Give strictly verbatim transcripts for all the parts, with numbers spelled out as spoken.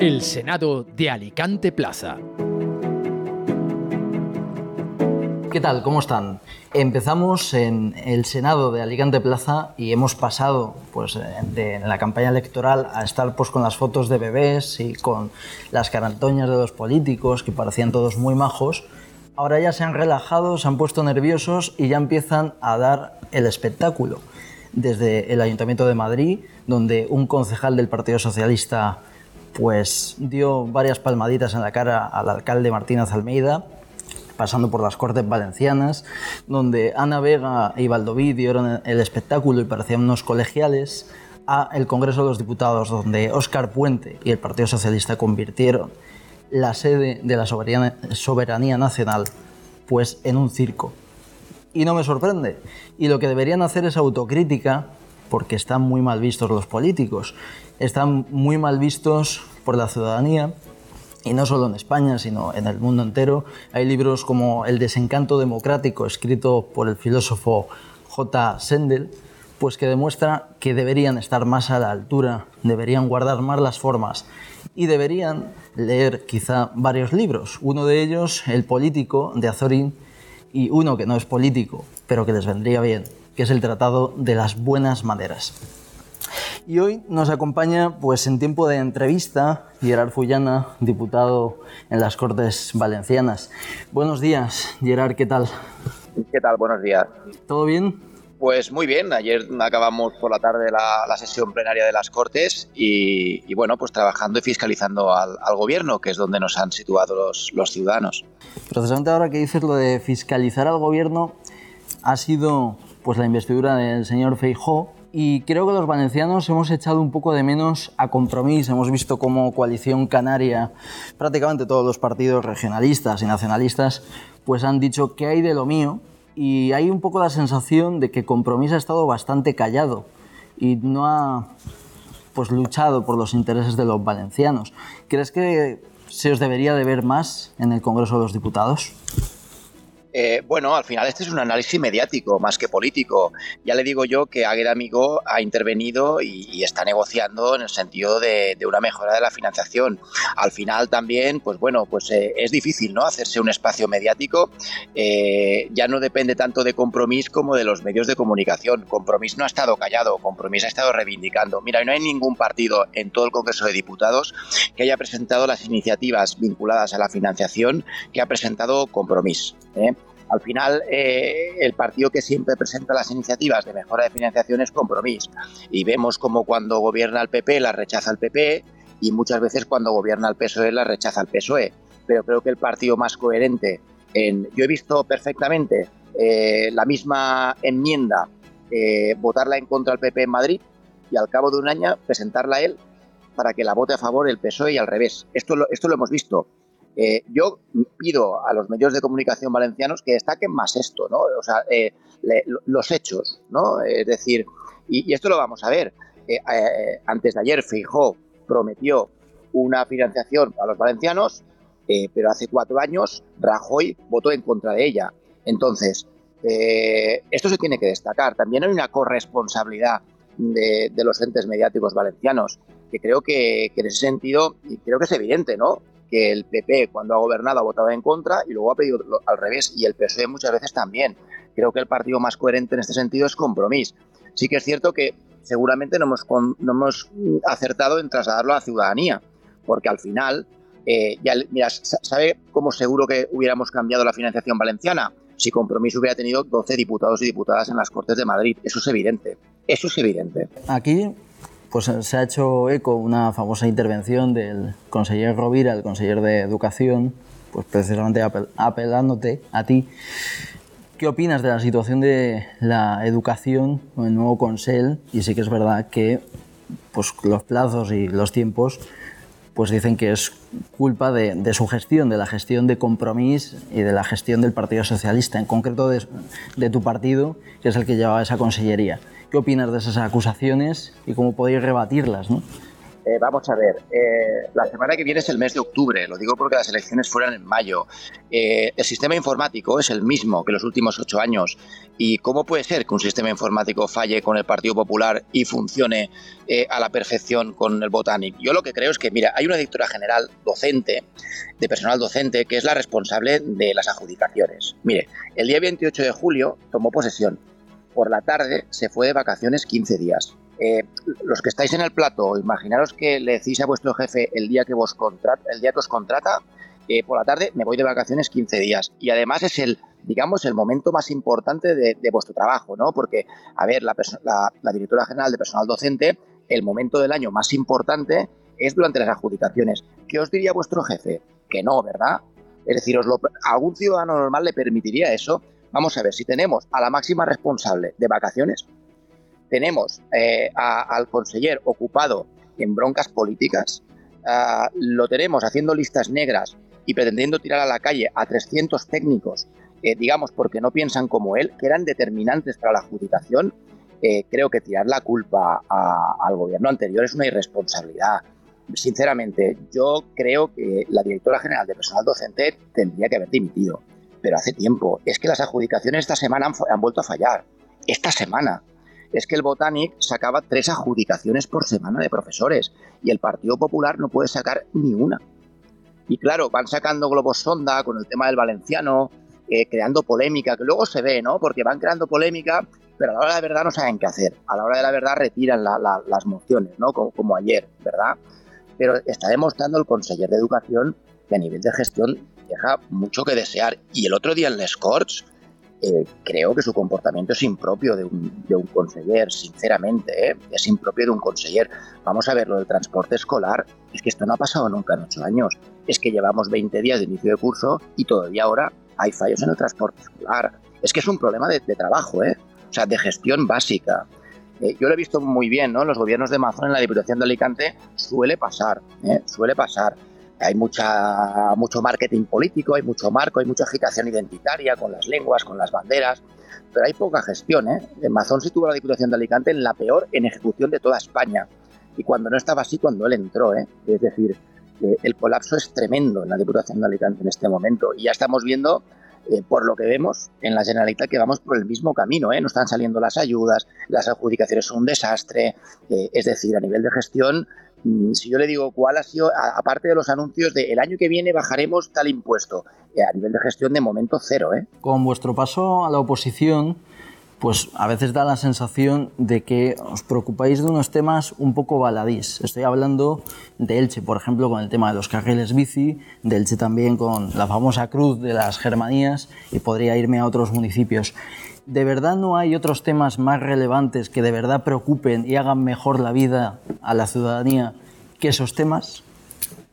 El Senado de Alicante Plaza. ¿Qué tal? ¿Cómo están? Empezamos en el Senado de Alicante Plaza y hemos pasado pues, de en la campaña electoral a estar pues, con las fotos de bebés y con las carantoñas de los políticos que parecían todos muy majos. Ahora ya se han relajado, se han puesto nerviosos y ya empiezan a dar el espectáculo. Desde el Ayuntamiento de Madrid, donde un concejal del Partido Socialista pues, dio varias palmaditas en la cara al alcalde Martínez Almeida, pasando por las Cortes Valencianas, donde Ana Vega y Baldoví dieron el espectáculo y parecían unos colegiales, a el Congreso de los Diputados, donde Óscar Puente y el Partido Socialista convirtieron la sede de la soberanía, soberanía nacional pues, en un circo. Y no me sorprende. Y lo que deberían hacer es autocrítica, porque están muy mal vistos los políticos, están muy mal vistos por la ciudadanía. Y no solo en España, sino en el mundo entero. Hay libros como El desencanto democrático, escrito por el filósofo J. Sendel, pues que demuestra que deberían estar más a la altura, deberían guardar más las formas y deberían leer quizá varios libros. Uno de ellos, El político, de Azorín, y uno que no es político, pero que les vendría bien, que es el Tratado de las buenas maneras. Y hoy nos acompaña, pues en tiempo de entrevista, Gerard Fullana, diputado en las Cortes Valencianas. Buenos días, Gerard, ¿qué tal? ¿Qué tal? Buenos días. ¿Todo bien? Pues muy bien. Ayer acabamos por la tarde la, la sesión plenaria de las Cortes y, y bueno, pues trabajando y fiscalizando al, al Gobierno, que es donde nos han situado los, los ciudadanos. Precisamente ahora que dices lo de fiscalizar al Gobierno, ha sido pues la investidura del señor Feijóo. Y creo que los valencianos hemos echado un poco de menos a Compromís. Hemos visto cómo Coalición Canaria, prácticamente todos los partidos regionalistas y nacionalistas, pues han dicho qué hay de lo mío. Y hay un poco la sensación de que Compromís ha estado bastante callado y no ha pues, luchado por los intereses de los valencianos. ¿Crees que se os debería de ver más en el Congreso de los Diputados? Eh, bueno, al final este es un análisis mediático más que político. Ya le digo yo que Águeda Amigo ha intervenido y, y está negociando en el sentido de, de una mejora de la financiación. Al final también, pues bueno, pues eh, es difícil, ¿no?, hacerse un espacio mediático. Eh, ya no depende tanto de Compromís como de los medios de comunicación. Compromís no ha estado callado, Compromís ha estado reivindicando. Mira, no hay ningún partido en todo el Congreso de Diputados que haya presentado las iniciativas vinculadas a la financiación que ha presentado Compromís, ¿eh? Al final, eh, el partido que siempre presenta las iniciativas de mejora de financiación es Compromís. Y vemos como cuando gobierna el P P las rechaza el P P y muchas veces cuando gobierna el P S O E las rechaza el P S O E. Pero creo que el partido más coherente... En, yo he visto perfectamente eh, la misma enmienda, eh, votarla en contra al P P en Madrid y al cabo de un año presentarla él para que la vote a favor el P S O E y al revés. Esto lo, esto lo hemos visto. Eh, yo pido a los medios de comunicación valencianos que destaquen más esto, ¿no? O sea, eh, le, los hechos, ¿no? Es decir, y, y esto lo vamos a ver. Eh, eh, antes de ayer Feijóo prometió una financiación a los valencianos, eh, pero hace cuatro años Rajoy votó en contra de ella. Entonces, eh, esto se tiene que destacar. También hay una corresponsabilidad de, de los entes mediáticos valencianos, que creo que, que en ese sentido, y creo que es evidente, ¿no?, que el P P cuando ha gobernado ha votado en contra y luego ha pedido al revés, y el P S O E muchas veces también. Creo que el partido más coherente en este sentido es Compromís. Sí que es cierto que seguramente no hemos, no hemos acertado en trasladarlo a la ciudadanía, porque al final, eh, ya, mira, ¿sabe cómo seguro que hubiéramos cambiado la financiación valenciana? Si Compromís hubiera tenido doce diputados y diputadas en las Cortes de Madrid. Eso es evidente, eso es evidente. Aquí... pues se ha hecho eco una famosa intervención del consejero Rovira, el consejero de Educación, pues precisamente apel, apelándote a ti. ¿Qué opinas de la situación de la educación con el nuevo Consell? Y sí que es verdad que pues, los plazos y los tiempos pues dicen que es culpa de, de su gestión, de la gestión de Compromís y de la gestión del Partido Socialista, en concreto de, de tu partido, que es el que llevaba esa consellería. ¿Qué opinas de esas acusaciones y cómo podéis rebatirlas, no? Eh, vamos a ver, eh, la semana que viene es el mes de octubre, lo digo porque las elecciones fueran en mayo. Eh, el sistema informático es el mismo que los últimos ocho años. ¿Y cómo puede ser que un sistema informático falle con el Partido Popular y funcione eh, a la perfección con el Botànic? Yo lo que creo es que, mira, hay una directora general docente, de personal docente, que es la responsable de las adjudicaciones. Mire, el día veintiocho de julio tomó posesión. Por la tarde se fue de vacaciones quince días. Eh, los que estáis en el plato, imaginaros que le decís a vuestro jefe el día que, vos contrat- el día que os contrata, eh, por la tarde me voy de vacaciones quince días. Y además es el, digamos, el momento más importante de, de vuestro trabajo, ¿no? Porque, a ver, la, perso- la, la directora general de personal docente, el momento del año más importante es durante las adjudicaciones. ¿Qué os diría vuestro jefe? Que no, ¿verdad? Es decir, os lo, ¿a algún ciudadano normal le permitiría eso? Vamos a ver, si tenemos a la máxima responsable de vacaciones, tenemos eh, a, al conseller ocupado en broncas políticas, uh, lo tenemos haciendo listas negras y pretendiendo tirar a la calle a trescientos técnicos, eh, digamos, porque no piensan como él, que eran determinantes para la adjudicación. Eh, creo que tirar la culpa a, al gobierno anterior es una irresponsabilidad. Sinceramente, yo creo que la directora general de personal docente tendría que haber dimitido, pero hace tiempo. Es que las adjudicaciones esta semana han, han vuelto a fallar. Esta semana. Es que el Botànic sacaba tres adjudicaciones por semana de profesores y el Partido Popular no puede sacar ni una. Y claro, van sacando globos sonda con el tema del valenciano, eh, creando polémica, que luego se ve, ¿no? Porque van creando polémica, pero a la hora de la verdad no saben qué hacer. A la hora de la verdad retiran la, la, las mociones, ¿no? Como, como ayer, ¿verdad? Pero está demostrando el conseller de Educación que a nivel de gestión deja mucho que desear. Y el otro día en Les Corts, Eh, creo que su comportamiento es impropio de un, de un conseller, sinceramente, ¿eh? Es impropio de un conseller. Vamos a ver, lo del transporte escolar, es que esto no ha pasado nunca en ocho años. Es que llevamos veinte días de inicio de curso y todavía ahora hay fallos en el transporte escolar. Es que es un problema de, de trabajo, ¿eh? O sea, de gestión básica. Eh, yo lo he visto muy bien, ¿no? En los gobiernos de Mazón, en la Diputación de Alicante, suele pasar, ¿eh? Suele pasar. Hay mucha, mucho marketing político, hay mucho marco, hay mucha agitación identitaria con las lenguas, con las banderas, pero hay poca gestión, ¿eh? En Mazón se tuvo la Diputación de Alicante en la peor en ejecución de toda España, y cuando no estaba así, cuando él entró, ¿eh? Es decir, eh, el colapso es tremendo en la Diputación de Alicante en este momento, y ya estamos viendo, eh, por lo que vemos, en la Generalitat que vamos por el mismo camino, ¿eh? No están saliendo las ayudas, las adjudicaciones son un desastre, eh, es decir, a nivel de gestión. Si yo le digo cuál ha sido, aparte de los anuncios de el año que viene bajaremos tal impuesto, a nivel de gestión de momento cero, ¿eh? Con vuestro paso a la oposición, pues a veces da la sensación de que os preocupáis de unos temas un poco baladís. Estoy hablando de Elche, por ejemplo, con el tema de los carriles bici, de Elche también con la famosa cruz de las Germanías, y podría irme a otros municipios. ¿De verdad no hay otros temas más relevantes que de verdad preocupen y hagan mejor la vida a la ciudadanía que esos temas?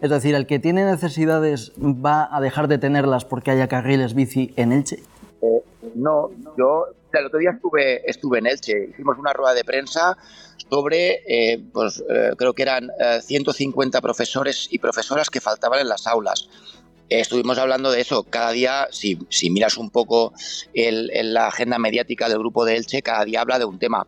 Es decir, ¿el que tiene necesidades va a dejar de tenerlas porque haya carriles bici en Elche? Eh, no, yo el otro día estuve, estuve en Elche, hicimos una rueda de prensa sobre, eh, pues eh, creo que eran eh, ciento cincuenta profesores y profesoras que faltaban en las aulas. Eh, estuvimos hablando de eso. Cada día, si, si miras un poco el, el, la agenda mediática del grupo de Elche, cada día habla de un tema.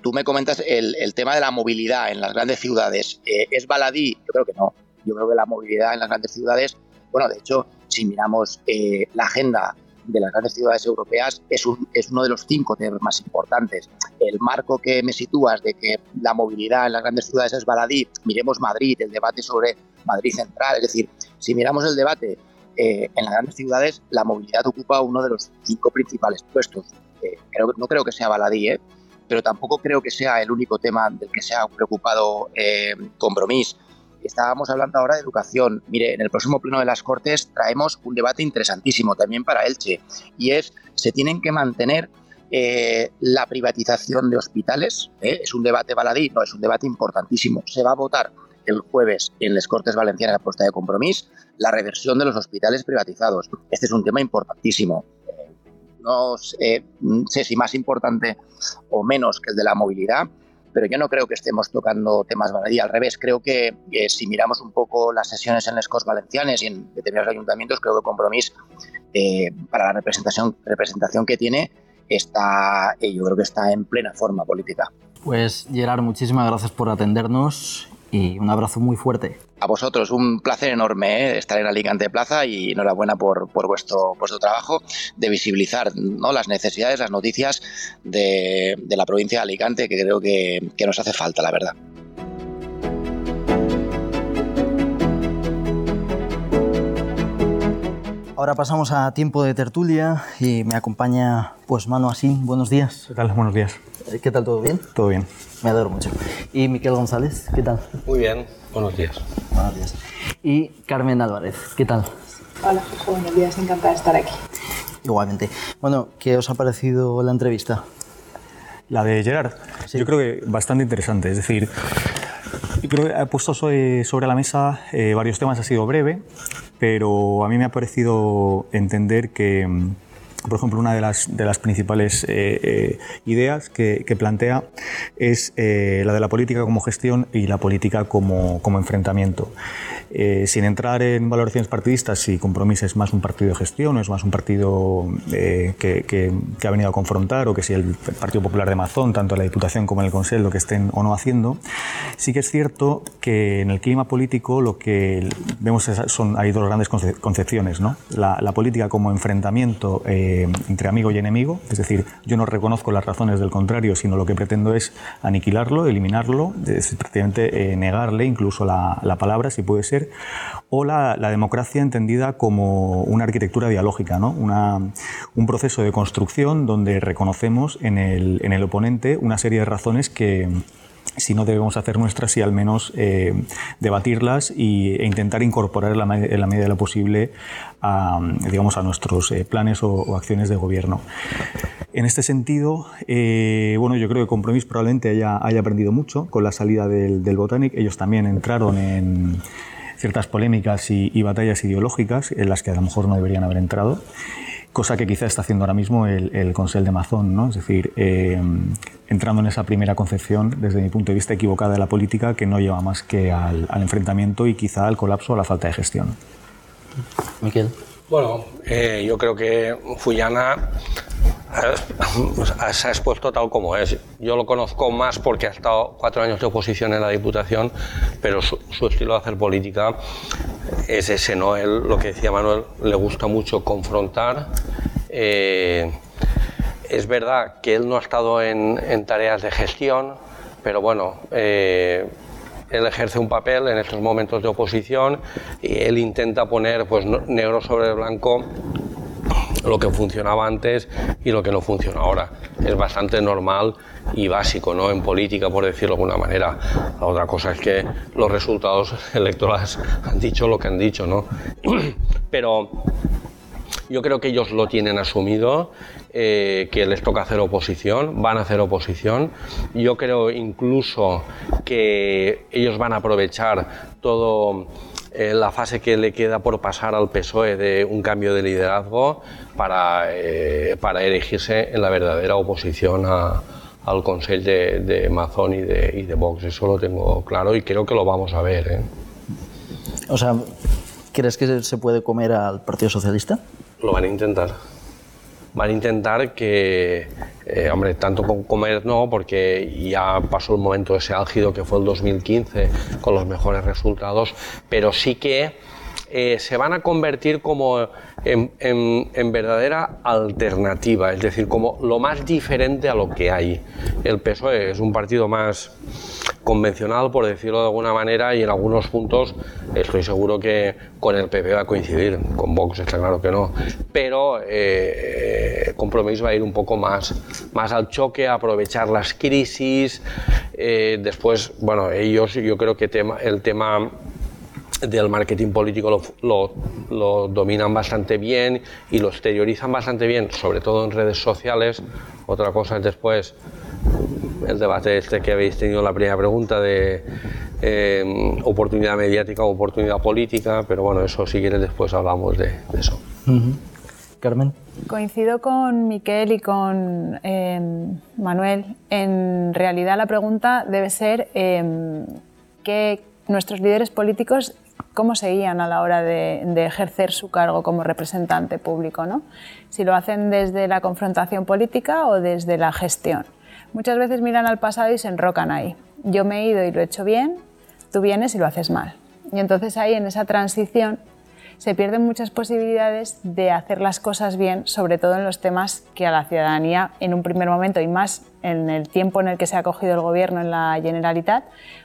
Tú me comentas el, el tema de la movilidad en las grandes ciudades. Eh, ¿Es baladí? Yo creo que no. Yo creo que la movilidad en las grandes ciudades, bueno, de hecho, si miramos eh, la agenda de las grandes ciudades europeas, es, un, es uno de los cinco temas más importantes. El marco que me sitúas de que la movilidad en las grandes ciudades es baladí, miremos Madrid, el debate sobre Madrid Central, es decir, si miramos el debate eh, en las grandes ciudades, la movilidad ocupa uno de los cinco principales puestos. Eh, creo, no creo que sea baladí, ¿eh? Pero tampoco creo que sea el único tema del que se ha preocupado eh, Compromís. Estábamos hablando ahora de educación. Mire, en el próximo pleno de las Cortes traemos un debate interesantísimo también para Elche, y es, se tienen que mantener eh, la privatización de hospitales, ¿eh? Es un debate baladí, no, es un debate importantísimo. Se va a votar el jueves en las Cortes Valencianas, la propuesta de Compromís, la reversión de los hospitales privatizados. Este es un tema importantísimo. No sé, no sé si más importante o menos que el de la movilidad, pero yo no creo que estemos tocando temas baladí. Al revés, creo que eh, si miramos un poco las sesiones en les Corts Valencianes y en determinados ayuntamientos, creo que Compromís, eh, para la representación, representación que tiene, está, eh, yo creo que está en plena forma política. Pues Gerard, muchísimas gracias por atendernos y un abrazo muy fuerte. A vosotros, un placer enorme ¿eh? estar en Alicante Plaza y enhorabuena por, por vuestro, vuestro trabajo de visibilizar, ¿no?, las necesidades, las noticias de, de la provincia de Alicante, que creo que, que nos hace falta, la verdad. Ahora pasamos a tiempo de tertulia y me acompaña pues Manu Asín. Buenos días. ¿Qué tal? Buenos días. ¿Qué tal? ¿Todo bien? Todo bien. Me adoro mucho. Y Miquel González, ¿qué tal? Muy bien. Buenos días. Buenos días. Y Carmen Álvarez, ¿qué tal? Hola, buenos días. Encantada de estar aquí. Igualmente. Bueno, ¿qué os ha parecido la entrevista? La de Gerard. Sí. Yo creo que bastante interesante. Es decir, creo que ha puesto sobre la mesa eh, varios temas. Ha sido breve, pero a mí me ha parecido entender que, por ejemplo, una de las, de las principales eh, eh, ideas que, que plantea es eh, la de la política como gestión y la política como, como enfrentamiento. Eh, sin entrar en valoraciones partidistas, si Compromís es más un partido de gestión o es más un partido eh, que, que, que ha venido a confrontar, o que si el Partido Popular de Mazón, tanto en la Diputación como en el Consell, lo que estén o no haciendo, sí que es cierto que en el clima político lo que vemos es, son, hay dos grandes conce- concepciones, ¿no? La, la política como enfrentamiento eh, entre amigo y enemigo, es decir, yo no reconozco las razones del contrario, sino lo que pretendo es aniquilarlo, eliminarlo, es prácticamente eh, negarle incluso la, la palabra, si puede ser, o la, la democracia entendida como una arquitectura dialógica, ¿no? Una, un proceso de construcción donde reconocemos en el, en el oponente una serie de razones que, si no debemos hacer nuestras, y al menos eh, debatirlas y, e intentar incorporar en la, en la medida de lo posible a, digamos, a nuestros eh, planes o, o acciones de gobierno. En este sentido, eh, bueno, yo creo que Compromís probablemente haya, haya aprendido mucho con la salida del, del Botànic. Ellos también entraron en ciertas polémicas y, y batallas ideológicas en las que a lo mejor no deberían haber entrado, cosa que quizá está haciendo ahora mismo el, el Consell de Mazón, ¿no? Es decir, eh, entrando en esa primera concepción, desde mi punto de vista, equivocada de la política, que no lleva más que al, al enfrentamiento y quizá al colapso, a la falta de gestión. Miquel. Bueno, eh, yo creo que Fullana se ha expuesto tal como es. Yo lo conozco más porque ha estado cuatro años de oposición en la Diputación, pero su, su estilo de hacer política es ese, ¿no? Él, lo que decía Manuel, le gusta mucho confrontar. Eh, es verdad que él no ha estado en, en tareas de gestión, pero bueno, eh, él ejerce un papel en estos momentos de oposición y él intenta poner, pues, negro sobre blanco lo que funcionaba antes y lo que no funciona ahora. Es bastante normal y básico, ¿no?, en política, por decirlo de alguna manera. La otra cosa es que los resultados electorales han dicho lo que han dicho, ¿no? Pero yo creo que ellos lo tienen asumido, eh, que les toca hacer oposición, van a hacer oposición. Yo creo incluso que ellos van a aprovechar todo la fase que le queda por pasar al P S O E de un cambio de liderazgo para, eh, para erigirse en la verdadera oposición a, al Consell de, de Mazón y de, y de Vox. Eso lo tengo claro y creo que lo vamos a ver, ¿eh? O sea, ¿crees que se puede comer al Partido Socialista? Lo van a intentar. Van a intentar que, eh, hombre, tanto con comer no, porque ya pasó el momento ese álgido que fue el dos mil quince con los mejores resultados, pero sí que eh, se van a convertir como en, en, en verdadera alternativa, es decir, como lo más diferente a lo que hay. El P S O E es un partido más convencional, por decirlo de alguna manera, y en algunos puntos estoy seguro que con el P P va a coincidir, con Vox está claro que no, pero eh, Compromís va a ir un poco más, más al choque, a aprovechar las crisis. Eh, después, bueno, ellos, yo creo que tema, el tema del marketing político lo, lo, lo dominan bastante bien y lo exteriorizan bastante bien, sobre todo en redes sociales. Otra cosa es después el debate este que habéis tenido en la primera pregunta de eh, oportunidad mediática o oportunidad política, pero bueno, eso si quieres después hablamos de, de eso. Uh-huh. Carmen. Coincido con Miquel y con eh, Manuel. En realidad la pregunta debe ser eh, que nuestros líderes políticos cómo se guían a la hora de, de ejercer su cargo como representante público, ¿no? Si lo hacen desde la confrontación política o desde la gestión. Muchas veces miran al pasado y se enrocan ahí. Yo me he ido y lo he hecho bien, tú vienes y lo haces mal. Y entonces ahí, en esa transición, se pierden muchas posibilidades de hacer las cosas bien, sobre todo en los temas que a la ciudadanía en un primer momento, y más en el tiempo en el que se ha acogido el Gobierno en la Generalitat,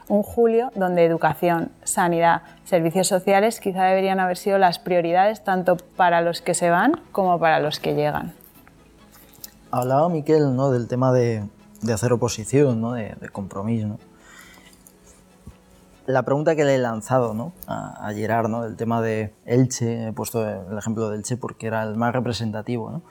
un julio donde educación, sanidad, servicios sociales quizá deberían haber sido las prioridades tanto para los que se van como para los que llegan. Hablaba Miquel, ¿no?, del tema de, de hacer oposición, ¿no?, de, de compromiso, ¿no? La pregunta que le he lanzado, ¿no?, a, a Gerard, ¿no?, del tema de Elche, he puesto el ejemplo de Elche porque era el más representativo, ¿no?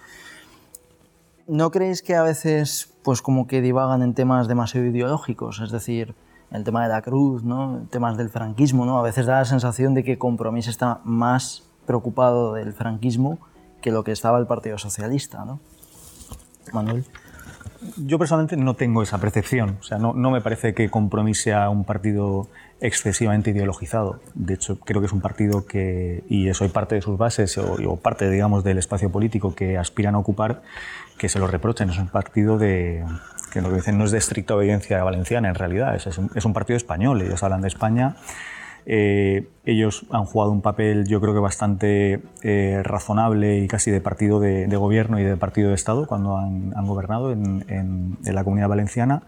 ¿No creéis que a veces, pues, como que divagan en temas demasiado ideológicos? Es decir, el tema de la cruz, ¿no?, temas del franquismo, ¿no? A veces da la sensación de que Compromís está más preocupado del franquismo que lo que estaba el Partido Socialista, ¿no? Manuel. Yo personalmente no tengo esa percepción, o sea, no, no me parece que Compromís sea un partido excesivamente ideologizado. De hecho, creo que es un partido que, y soy parte de sus bases o, o parte, digamos, del espacio político que aspiran a ocupar, que se lo reprochen. Es un partido de, que lo que dicen no es de estricta obediencia valenciana, en realidad, es, es, un, es un partido español, ellos hablan de España. Eh, ellos han jugado un papel, yo creo que bastante eh, razonable y casi de partido de, de gobierno y de partido de Estado cuando han, han gobernado en, en, en la Comunidad Valenciana.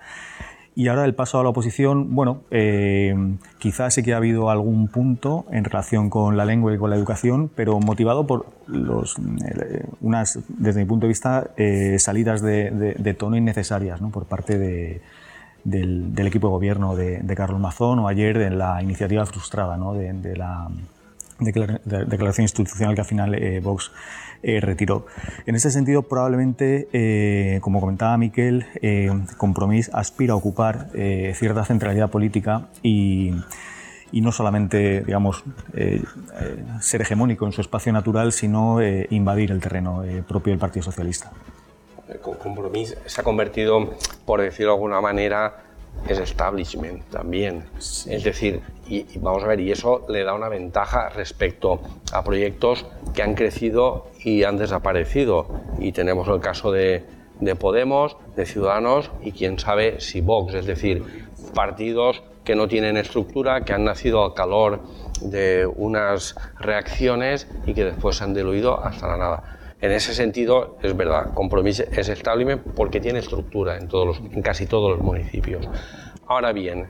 Y ahora el paso a la oposición, bueno, eh, quizás sí que ha habido algún punto en relación con la lengua y con la educación, pero motivado por los, eh, unas, desde mi punto de vista, eh, salidas de, de, de tono innecesarias, ¿no?, por parte de... Del, del equipo de gobierno de, de Carlos Mazón, o ayer de la iniciativa frustrada, ¿no?, de, de la declaración institucional que al final eh, Vox eh, retiró. En ese sentido, probablemente, eh, como comentaba Miquel, eh, Compromís aspira a ocupar eh, cierta centralidad política y, y no solamente, digamos, eh, eh, ser hegemónico en su espacio natural, sino eh, invadir el terreno eh, propio del Partido Socialista. Compromís se ha convertido, por decirlo de alguna manera, es establishment también. Sí. Es decir, y, y vamos a ver, y eso le da una ventaja respecto a proyectos que han crecido y han desaparecido. Y tenemos el caso de, de Podemos, de Ciudadanos y quién sabe si Vox, es decir, partidos que no tienen estructura, que han nacido al calor de unas reacciones y que después se han diluido hasta la nada. En ese sentido, es verdad, Compromís es establishment porque tiene estructura en, todos los, en casi todos los municipios. Ahora bien,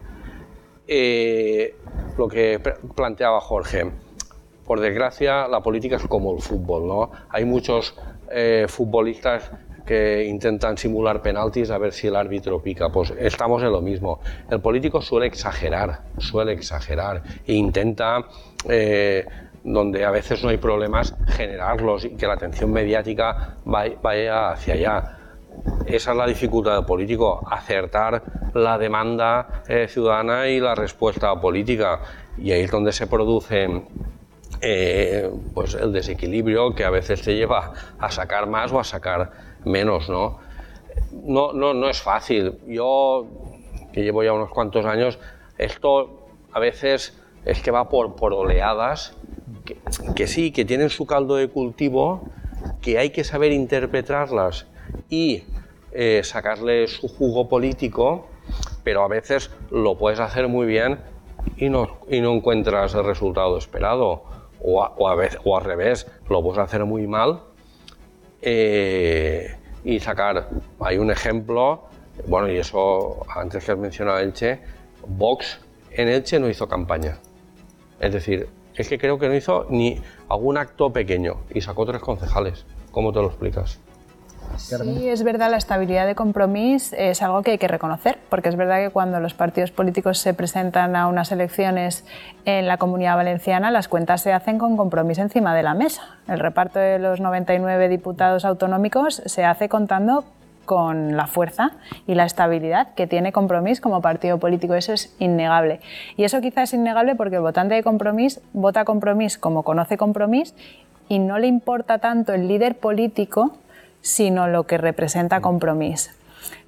eh, lo que planteaba Jorge, por desgracia la política es como el fútbol, ¿no? Hay muchos eh, futbolistas que intentan simular penaltis a ver si el árbitro pica, pues estamos en lo mismo. El político suele exagerar, suele exagerar e intenta... Eh, donde a veces no hay problemas, generarlos y que la atención mediática vaya hacia allá. Esa es la dificultad del político, acertar la demanda eh, ciudadana y la respuesta política. Y ahí es donde se produce eh, pues el desequilibrio que a veces te lleva a sacar más o a sacar menos, ¿no? No, no, no es fácil. Yo, que llevo ya unos cuantos años, esto a veces es que va por, por oleadas. Que, que sí, que tienen su caldo de cultivo, que hay que saber interpretarlas y eh, sacarle su jugo político, pero a veces lo puedes hacer muy bien y no, y no encuentras el resultado esperado, o, a, o, a veces, o al revés, lo puedes hacer muy mal eh, y sacar. Hay un ejemplo, bueno, y eso antes que has mencionado Elche, Vox en Elche no hizo campaña, es decir, es que creo que no hizo ni algún acto pequeño y sacó tres concejales. ¿Cómo te lo explicas? Sí, es verdad, la estabilidad de Compromís es algo que hay que reconocer, porque es verdad que cuando los partidos políticos se presentan a unas elecciones en la Comunidad Valenciana, las cuentas se hacen con Compromís encima de la mesa. El reparto de los noventa y nueve diputados autonómicos se hace contando con la fuerza y la estabilidad que tiene Compromís como partido político. Eso es innegable. Y eso quizás es innegable porque el votante de Compromís vota Compromís como conoce Compromís y no le importa tanto el líder político, sino lo que representa Compromís.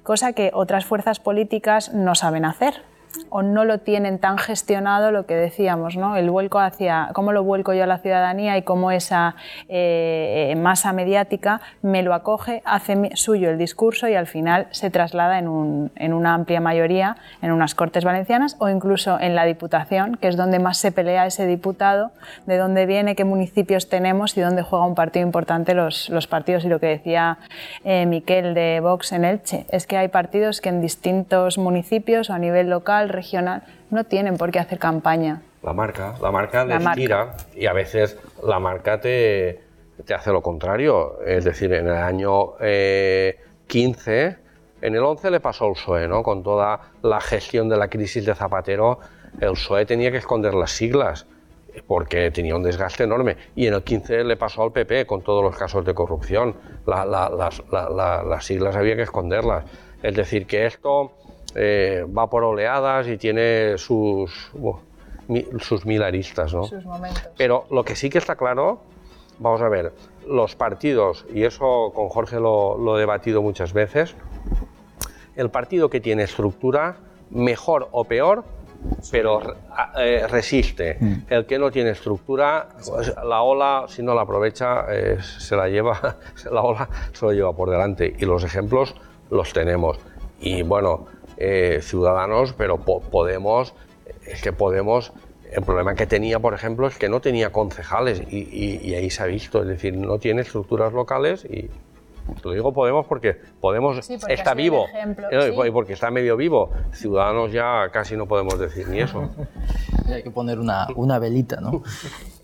Cosa que otras fuerzas políticas no saben hacer. o no lo tienen tan gestionado, lo que decíamos, ¿no? El vuelco hacia cómo lo vuelco yo a la ciudadanía y cómo esa eh, masa mediática me lo acoge, hace suyo el discurso y al final se traslada en, un, en una amplia mayoría en unas Cortes Valencianas o incluso en la Diputación, que es donde más se pelea ese diputado, de dónde viene, qué municipios tenemos y dónde juega un partido importante los, los partidos. Y lo que decía eh, Miquel de Vox en Elche, es que hay partidos que en distintos municipios o a nivel local, regional, no tienen por qué hacer campaña. La marca, la marca les tira y a veces la marca te, te hace lo contrario. Es decir, en el año eh, quince, en el once le pasó al P S O E, ¿no? Con toda la gestión de la crisis de Zapatero, el P S O E tenía que esconder las siglas porque tenía un desgaste enorme, y en el quince le pasó al P P con todos los casos de corrupción, la, la, las, la, la, las siglas había que esconderlas. Es decir, que esto Eh, va por oleadas y tiene sus, uh, mi, sus mil aristas, ¿no? Sus momentos. Pero lo que sí que está claro, vamos a ver, los partidos, y eso con Jorge lo, lo he debatido muchas veces, el partido que tiene estructura, mejor o peor, pero eh, resiste. Mm. El que no tiene estructura, la ola, si no la aprovecha, eh, se la lleva, la ola se lo lleva por delante, y los ejemplos los tenemos. Y bueno, Eh, Ciudadanos, pero po- Podemos, es que Podemos, el problema que tenía, por ejemplo, es que no tenía concejales, y, y, y ahí se ha visto, es decir, no tiene estructuras locales, y lo digo Podemos porque Podemos sí, porque está vivo, eh, sí. Porque está medio vivo. Ciudadanos ya casi no podemos decir ni eso. Y hay que poner una, una velita, ¿no?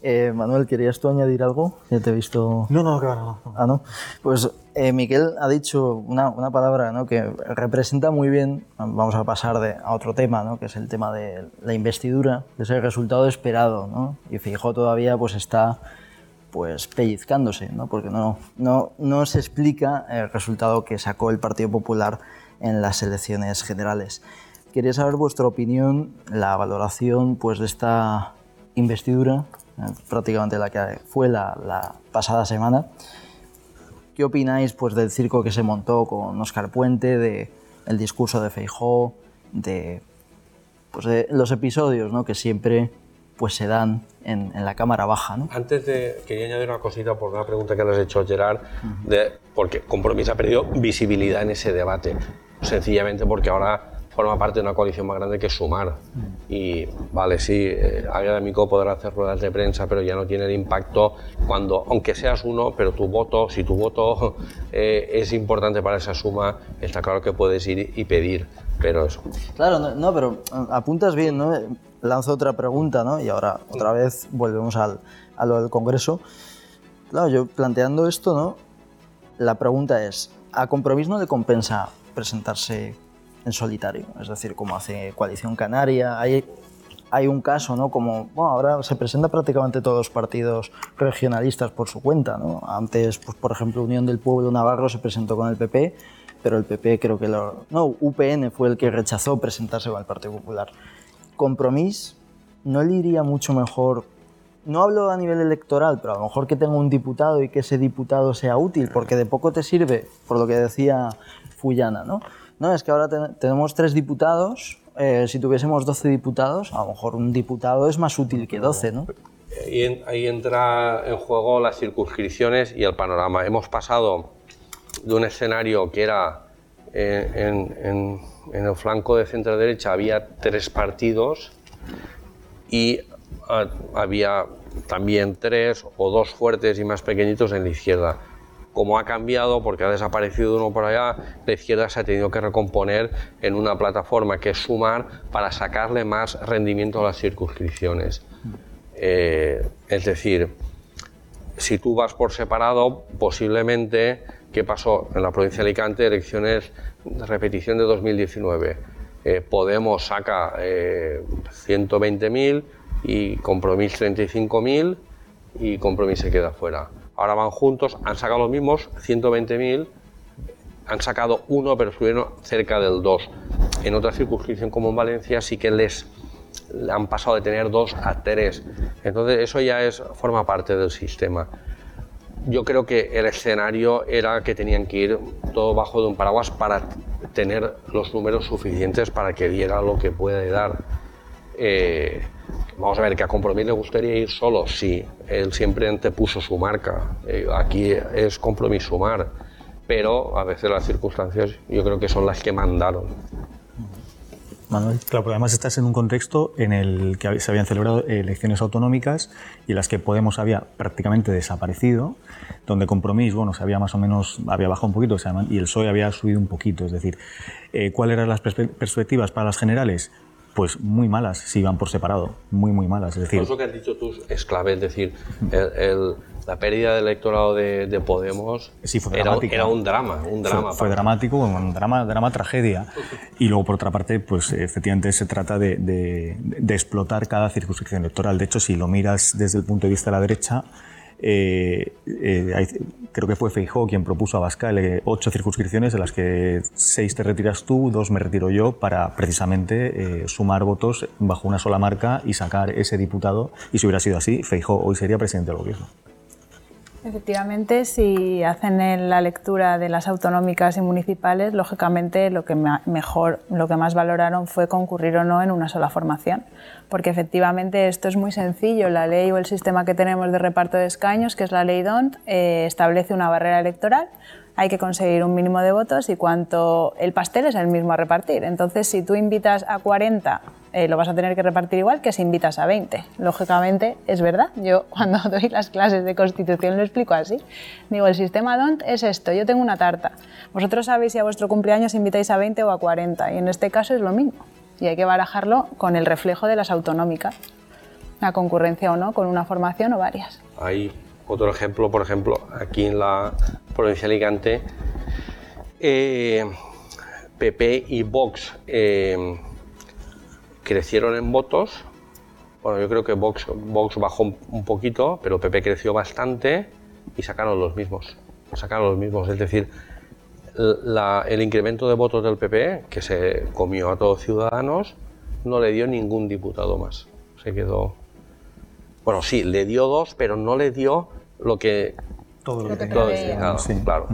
Eh, Manuel, ¿querías tú añadir algo? Ya te he visto... No, no, claro. No, no. Ah, ¿no? Pues eh, Miquel ha dicho una, una palabra, ¿no?, que representa muy bien, vamos a pasar de, a otro tema, ¿no?, que es el tema de la investidura, que es el resultado esperado, ¿no? Y Feijóo todavía pues está pues pellizcándose, ¿no?, porque no, no, no se explica el resultado que sacó el Partido Popular en las elecciones generales. Quería saber vuestra opinión, la valoración pues de esta investidura, prácticamente la que fue la, la pasada semana. ¿Qué opináis pues del circo que se montó con Óscar Puente, de el discurso de Feijóo, de, pues de los episodios, ¿no?, que siempre pues se dan en, en la cámara baja, ¿no? Antes de... Quería añadir una cosita por una pregunta que le has hecho, Gerard, uh-huh. de, porque Compromís ha perdido visibilidad en ese debate, sencillamente porque ahora forma parte de una coalición más grande que es SUMAR. Y vale, sí, eh, Águeda Amigo podrá hacer ruedas de prensa, pero ya no tiene el impacto cuando, aunque seas uno, pero tu voto, si tu voto eh, es importante para esa suma, está claro que puedes ir y pedir, pero eso. Claro, no, no pero apuntas bien, ¿no? Lanzo otra pregunta, ¿no? Y ahora otra vez volvemos al, a lo del Congreso. Claro, yo planteando esto, ¿no?, la pregunta es, ¿a Compromís no le compensa presentarse en solitario? Es decir, como hace Coalición Canaria, hay, hay un caso, ¿no?, como, bueno, ahora se presenta prácticamente todos los partidos regionalistas por su cuenta, ¿no? Antes, pues, por ejemplo, Unión del Pueblo Navarro se presentó con el P P, pero el P P creo que lo... No, U P N fue el que rechazó presentarse con el Partido Popular. Compromís, ¿no le iría mucho mejor? No hablo a nivel electoral, pero a lo mejor que tenga un diputado y que ese diputado sea útil, porque de poco te sirve, por lo que decía Fullana, ¿no? No, es que ahora te- tenemos tres diputados, eh, si tuviésemos doce diputados, a lo mejor un diputado es más útil que doce, ¿no? Ahí, en, ahí entra en juego las circunscripciones y el panorama. Hemos pasado de un escenario que era eh, en, en, en el flanco de centro-derecha había tres partidos y a, había también tres o dos fuertes y más pequeñitos en la izquierda. Como ha cambiado, porque ha desaparecido uno por allá, la izquierda se ha tenido que recomponer en una plataforma que es SUMAR para sacarle más rendimiento a las circunscripciones. Eh, es decir, si tú vas por separado, posiblemente, ¿qué pasó? En la provincia de Alicante, elecciones de repetición de dos mil diecinueve. Eh, Podemos saca eh, ciento veinte mil y Compromís treinta y cinco mil y Compromís se queda fuera. Ahora van juntos, han sacado los mismos, ciento veinte mil, han sacado uno, pero estuvieron cerca del dos. En otra circunscripción como en Valencia sí que les han pasado de tener dos a tres. Entonces eso ya es, forma parte del sistema. Yo creo que el escenario era que tenían que ir todo bajo de un paraguas para tener los números suficientes para que diera lo que puede dar. Eh, vamos a ver, que a Compromís le gustaría ir solo, sí, él siempre antepuso su marca, eh, aquí es Compromís Sumar, pero a veces las circunstancias yo creo que son las que mandaron. Manuel. Claro, porque además estás en un contexto en el que se habían celebrado elecciones autonómicas y en las que Podemos había prácticamente desaparecido, donde Compromís, bueno, se había más o menos, había bajado un poquito, o sea, y el P S O E había subido un poquito, es decir, eh, ¿cuáles eran las perspe- perspectivas para las generales? Pues muy malas, si iban por separado, muy, muy malas, es decir... Pues lo que has dicho tú es clave, es decir, el, el, la pérdida del electorado de, de Podemos sí, fue era, era un drama, un drama. Fue, fue dramático, un drama, drama, tragedia. Y luego, por otra parte, pues efectivamente se trata de, de, de explotar cada circunscripción electoral. De hecho, si lo miras desde el punto de vista de la derecha, eh, eh, hay, creo que fue Feijóo quien propuso a Abascal eh, ocho circunscripciones en las que seis te retiras tú, dos me retiro yo, para precisamente eh, sumar votos bajo una sola marca y sacar ese diputado. Y si hubiera sido así, Feijóo hoy sería presidente del gobierno. Efectivamente, si hacen la lectura de las autonómicas y municipales, lógicamente lo que mejor, lo que más valoraron fue concurrir o no en una sola formación, porque efectivamente esto es muy sencillo. La ley o el sistema que tenemos de reparto de escaños, que es la ley D O N T, eh, establece una barrera electoral. Hay que conseguir un mínimo de votos y cuanto el pastel es el mismo a repartir. Entonces, si tú invitas a cuarenta, eh, lo vas a tener que repartir igual que si invitas a veinte. Lógicamente, es verdad. Yo cuando doy las clases de Constitución lo explico así. Digo, el sistema D O N T es esto. Yo tengo una tarta. Vosotros sabéis si a vuestro cumpleaños invitáis a veinte o a cuarenta. Y en este caso es lo mismo. Y hay que barajarlo con el reflejo de las autonómicas. La concurrencia o no, con una formación o varias. Ahí. Otro ejemplo, por ejemplo, aquí en la provincia de Alicante, eh, P P y Vox eh, crecieron en votos. Bueno, yo creo que Vox, Vox bajó un poquito, pero P P creció bastante y sacaron los mismos. Sacaron los mismos, es decir, la, el incremento de votos del P P, que se comió a todos Ciudadanos, no le dio ningún diputado más. Se quedó... Bueno, sí, le dio dos, pero no le dio... Lo que todo lo que tenía, sí. Claro.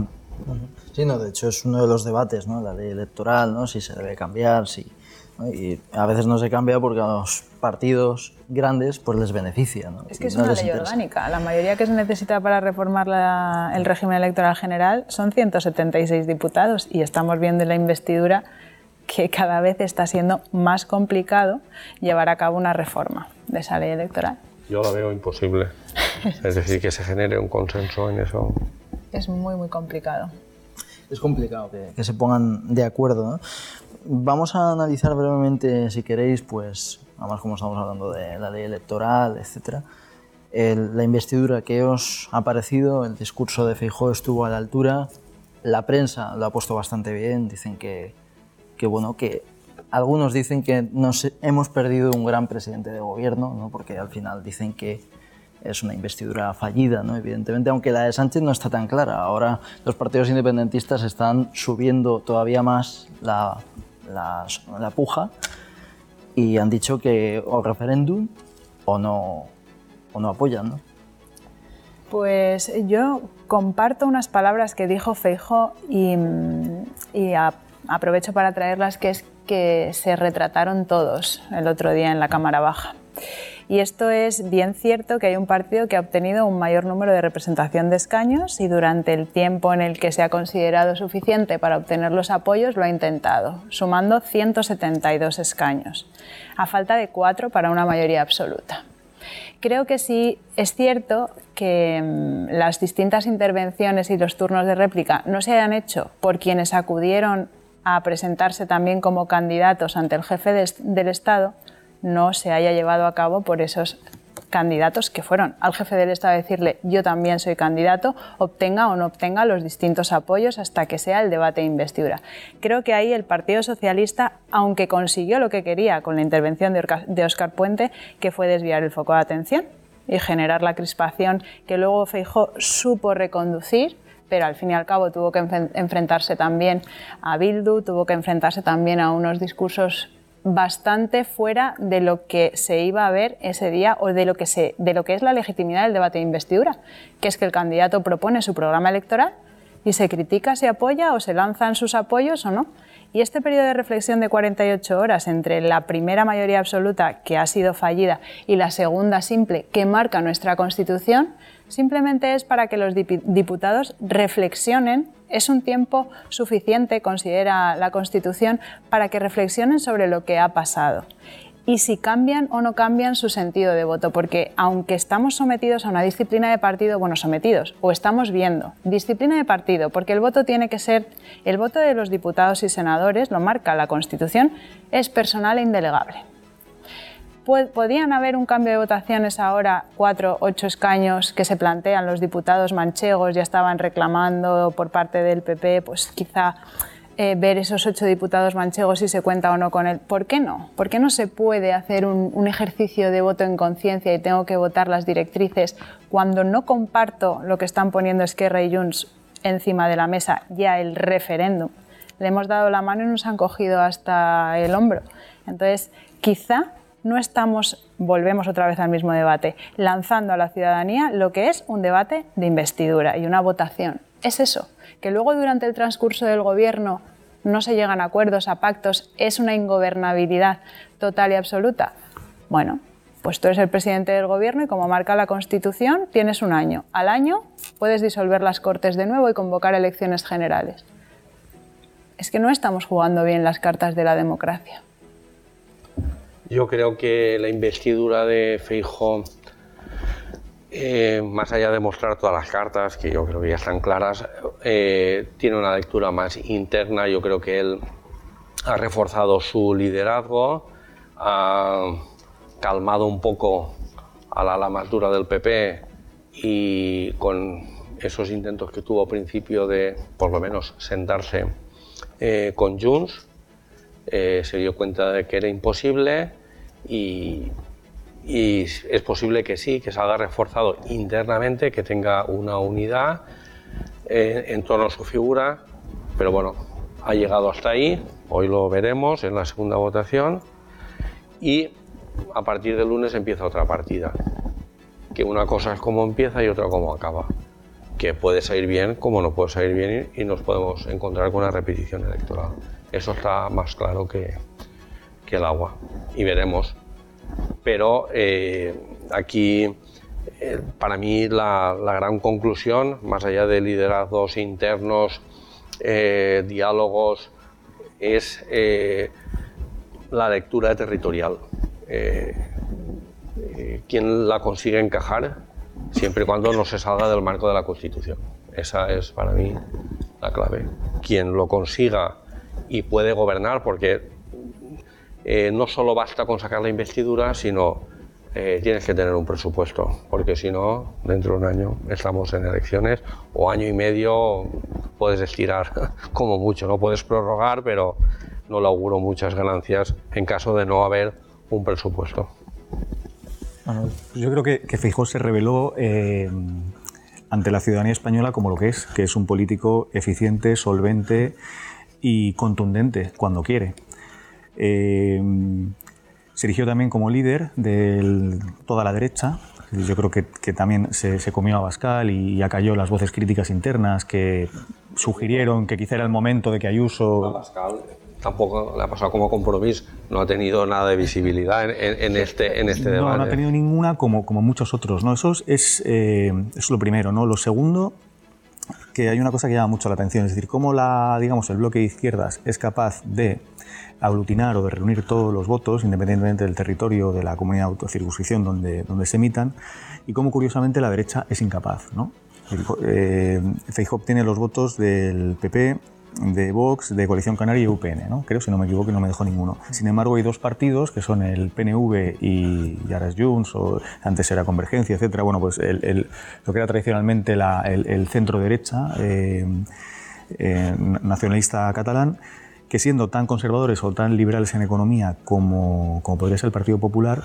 Sí, no, de hecho es uno de los debates, ¿no? La ley electoral, ¿no? Si se debe cambiar, si, ¿no? Y a veces no se cambia porque a los partidos grandes pues les beneficia, ¿no? Es que es no una ley interesa. Orgánica. La mayoría que se necesita para reformar la, el régimen electoral general son ciento setenta y seis diputados y estamos viendo en la investidura que cada vez está siendo más complicado llevar a cabo una reforma de esa ley electoral. Yo la veo imposible. Es decir, que se genere un consenso en eso. Es muy, muy complicado. Es complicado que, que se pongan de acuerdo, ¿no? Vamos a analizar brevemente, si queréis, pues, además como estamos hablando de la ley electoral, etcétera, el, la investidura que os ha parecido, el discurso de Feijóo estuvo a la altura, la prensa lo ha puesto bastante bien, dicen que, que bueno, que... Algunos dicen que nos hemos perdido un gran presidente de gobierno, ¿no? Porque al final dicen que es una investidura fallida, ¿no? Evidentemente, aunque la de Sánchez no está tan clara. Ahora los partidos independentistas están subiendo todavía más la, la, la puja y han dicho que o referéndum o no, o no apoyan, ¿no? Pues yo comparto unas palabras que dijo Feijóo y, y a, aprovecho para traerlas, que es que se retrataron todos el otro día en la Cámara Baja. Y esto es bien cierto, que hay un partido que ha obtenido un mayor número de representación de escaños y durante el tiempo en el que se ha considerado suficiente para obtener los apoyos lo ha intentado, sumando ciento setenta y dos escaños, a falta de cuatro para una mayoría absoluta. Creo que sí es cierto que mmm, las distintas intervenciones y los turnos de réplica no se hayan hecho por quienes acudieron a presentarse también como candidatos ante el jefe de, del Estado, no se haya llevado a cabo por esos candidatos que fueron al jefe del Estado a decirle yo también soy candidato, obtenga o no obtenga los distintos apoyos hasta que sea el debate de investidura. Creo que ahí el Partido Socialista, aunque consiguió lo que quería con la intervención de, Orca, de Óscar Puente, que fue desviar el foco de atención y generar la crispación que luego Feijóo supo reconducir, pero al fin y al cabo tuvo que enf- enfrentarse también a Bildu, tuvo que enfrentarse también a unos discursos bastante fuera de lo que se iba a ver ese día o de lo que se, de lo que es la legitimidad del debate de investidura, que es que el candidato propone su programa electoral y se critica si apoya o se lanzan sus apoyos o no. Y este periodo de reflexión de cuarenta y ocho horas entre la primera mayoría absoluta, que ha sido fallida, y la segunda simple, que marca nuestra Constitución, simplemente es para que los diputados reflexionen. Es un tiempo suficiente, considera la Constitución, para que reflexionen sobre lo que ha pasado y si cambian o no cambian su sentido de voto, porque aunque estamos sometidos a una disciplina de partido, bueno, sometidos, o estamos viendo, disciplina de partido, porque el voto tiene que ser, el voto de los diputados y senadores, lo marca la Constitución, es personal e indelegable. ¿Podían haber un cambio de votaciones ahora, cuatro, ocho escaños que se plantean los diputados manchegos, ya estaban reclamando por parte del P P, pues quizá eh, ver esos ocho diputados manchegos si se cuenta o no con él? ¿Por qué no? ¿Por qué no se puede hacer un, un ejercicio de voto en conciencia y tengo que votar las directrices cuando no comparto lo que están poniendo Esquerra y Junts encima de la mesa, ya el referéndum? Le hemos dado la mano y nos han cogido hasta el hombro. Entonces, quizá no estamos, volvemos otra vez al mismo debate, lanzando a la ciudadanía lo que es un debate de investidura y una votación. Es eso, que luego durante el transcurso del gobierno no se llegan a acuerdos, a pactos, es una ingobernabilidad total y absoluta. Bueno, pues tú eres el presidente del gobierno y como marca la Constitución tienes un año. Al año puedes disolver las Cortes de nuevo y convocar elecciones generales. Es que no estamos jugando bien las cartas de la democracia. Yo creo que la investidura de Feijóo, eh, más allá de mostrar todas las cartas, que yo creo que ya están claras, eh, tiene una lectura más interna. Yo creo que él ha reforzado su liderazgo, ha calmado un poco a la ala más dura del P P y con esos intentos que tuvo al principio de, por lo menos, sentarse eh, con Junts, eh, se dio cuenta de que era imposible. Y, y es posible que sí, que salga reforzado internamente, que tenga una unidad eh, en torno a su figura, pero bueno, ha llegado hasta ahí, hoy lo veremos en la segunda votación y a partir del lunes empieza otra partida, que una cosa es cómo empieza y otra cómo acaba, que puede salir bien como no puede salir bien y nos podemos encontrar con una repetición electoral. Eso está más claro que... que el agua, y veremos. Pero eh, aquí, eh, para mí, la, la gran conclusión, más allá de liderazgos internos, eh, diálogos, es eh, la lectura territorial. Eh, eh, ¿Quién la consigue encajar? Siempre y cuando no se salga del marco de la Constitución. Esa es, para mí, la clave. Quien lo consiga y puede gobernar, porque Eh, no solo basta con sacar la investidura, sino eh, tienes que tener un presupuesto, porque si no, dentro de un año estamos en elecciones, o año y medio puedes estirar como mucho, no puedes prorrogar, pero no le auguro muchas ganancias en caso de no haber un presupuesto. Bueno, yo creo que, que Feijóo se reveló eh, ante la ciudadanía española como lo que es, que es un político eficiente, solvente y contundente cuando quiere. Eh, se erigió también como líder de el, toda la derecha. Yo creo que, que también se, se comió a Abascal y, y acalló las voces críticas internas que sugirieron que quizá era el momento de que Ayuso... Abascal tampoco le ha pasado como Compromís, no ha tenido nada de visibilidad en, en, en, este, en este debate. No, no ha tenido ninguna como, como muchos otros, ¿no? Eso es, eh, es lo primero, ¿no? Lo segundo, que hay una cosa que llama mucho la atención, es decir, cómo la, digamos, el bloque de izquierdas es capaz de aglutinar o de reunir todos los votos, independientemente del territorio de la comunidad autocircunscripción donde, donde se emitan, y cómo curiosamente la derecha es incapaz, ¿no? Eh, Feijóo obtiene los votos del P P, de Vox, de Coalición Canaria y U P N, ¿no? Creo, si no me equivoco, no me dejó ninguno. Sin embargo, hay dos partidos, que son el P N V y, y ahora es Junts, o antes era Convergencia, etcétera. Bueno, pues el, el, lo que era tradicionalmente la, el, el centro-derecha eh, eh, nacionalista catalán, que siendo tan conservadores o tan liberales en economía como, como podría ser el Partido Popular,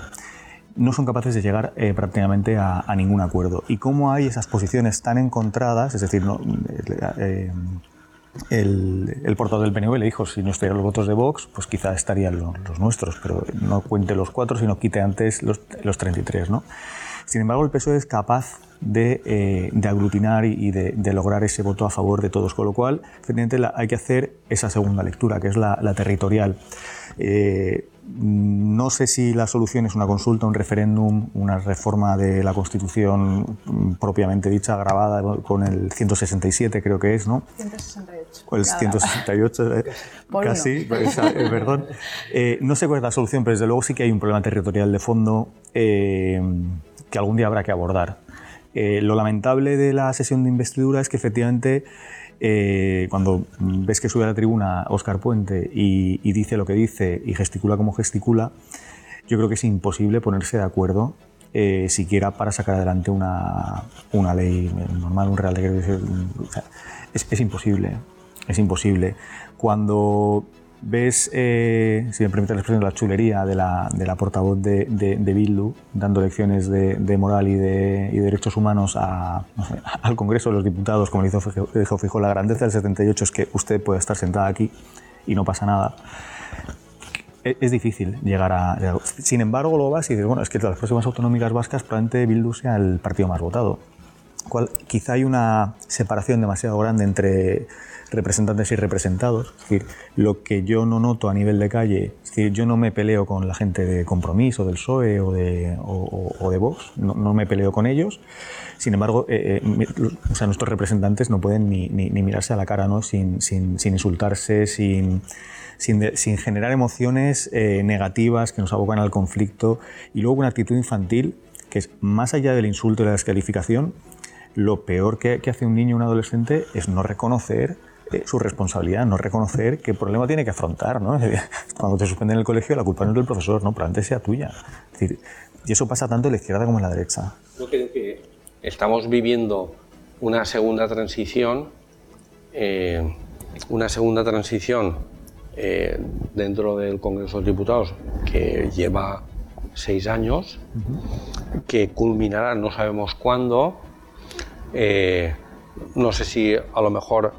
no son capaces de llegar eh, prácticamente a, a ningún acuerdo. Y cómo hay esas posiciones tan encontradas, es decir, no, eh, el, el portavoz del P N V le dijo, si no estuvieran los votos de Vox, pues quizá estarían los, los nuestros, pero no cuente los cuatro, sino quite antes los, los treinta y tres, ¿no? Sin embargo, el P S O E es capaz de, eh, de aglutinar y de, de lograr ese voto a favor de todos, con lo cual evidentemente la, hay que hacer esa segunda lectura, que es la, la territorial. Eh, no sé si la solución es una consulta, un referéndum, una reforma de la Constitución propiamente dicha, agravada con el ciento sesenta y siete, creo que es, ¿no? ciento sesenta y ocho. O el ciento sesenta y ocho, eh, casi, pues, eh, perdón. Eh, no sé cuál es la solución, pero desde luego sí que hay un problema territorial de fondo eh, que algún día habrá que abordar. Eh, lo lamentable de la sesión de investidura es que efectivamente eh, cuando ves que sube a la tribuna Óscar Puente y, y dice lo que dice y gesticula como gesticula, yo creo que es imposible ponerse de acuerdo eh, siquiera para sacar adelante una, una ley normal, un real decreto. O sea, es, es imposible, es imposible. Cuando ves, eh, si me permiten la expresión, la chulería de la, de la portavoz de, de, de Bildu, dando lecciones de, de moral y de, y de derechos humanos a, no sé, al Congreso de los Diputados, como le hizo dijo Feijóo, la grandeza del setenta y ocho es que usted puede estar sentada aquí y no pasa nada. Es, es difícil llegar a... Sin embargo, lo vas y dices, bueno, es que las próximas autonómicas vascas probablemente Bildu sea el partido más votado. Cual, quizá hay una separación demasiado grande entre representantes y representados. Es decir, lo que yo no noto a nivel de calle, es decir, yo no me peleo con la gente de Compromís o del P S O E o de, o, o de Vox, no, no me peleo con ellos. Sin embargo, eh, eh, o sea, nuestros representantes no pueden ni, ni, ni mirarse a la cara, ¿no? sin, sin, sin insultarse, sin... Sin, de, sin generar emociones eh, negativas que nos abocan al conflicto, y luego una actitud infantil que es, más allá del insulto y la descalificación, lo peor que, que hace un niño o un adolescente es no reconocer eh, su responsabilidad, no reconocer qué problema tiene que afrontar, ¿no? Cuando te suspenden el colegio, la culpa no es del profesor, no, probablemente sea tuya. Es decir, y eso pasa tanto en la izquierda como en la derecha. Yo creo que estamos viviendo una segunda transición, eh, una segunda transición Eh, dentro del Congreso de Diputados, que lleva seis años, uh-huh. que culminará no sabemos cuándo. Eh, no sé si a lo mejor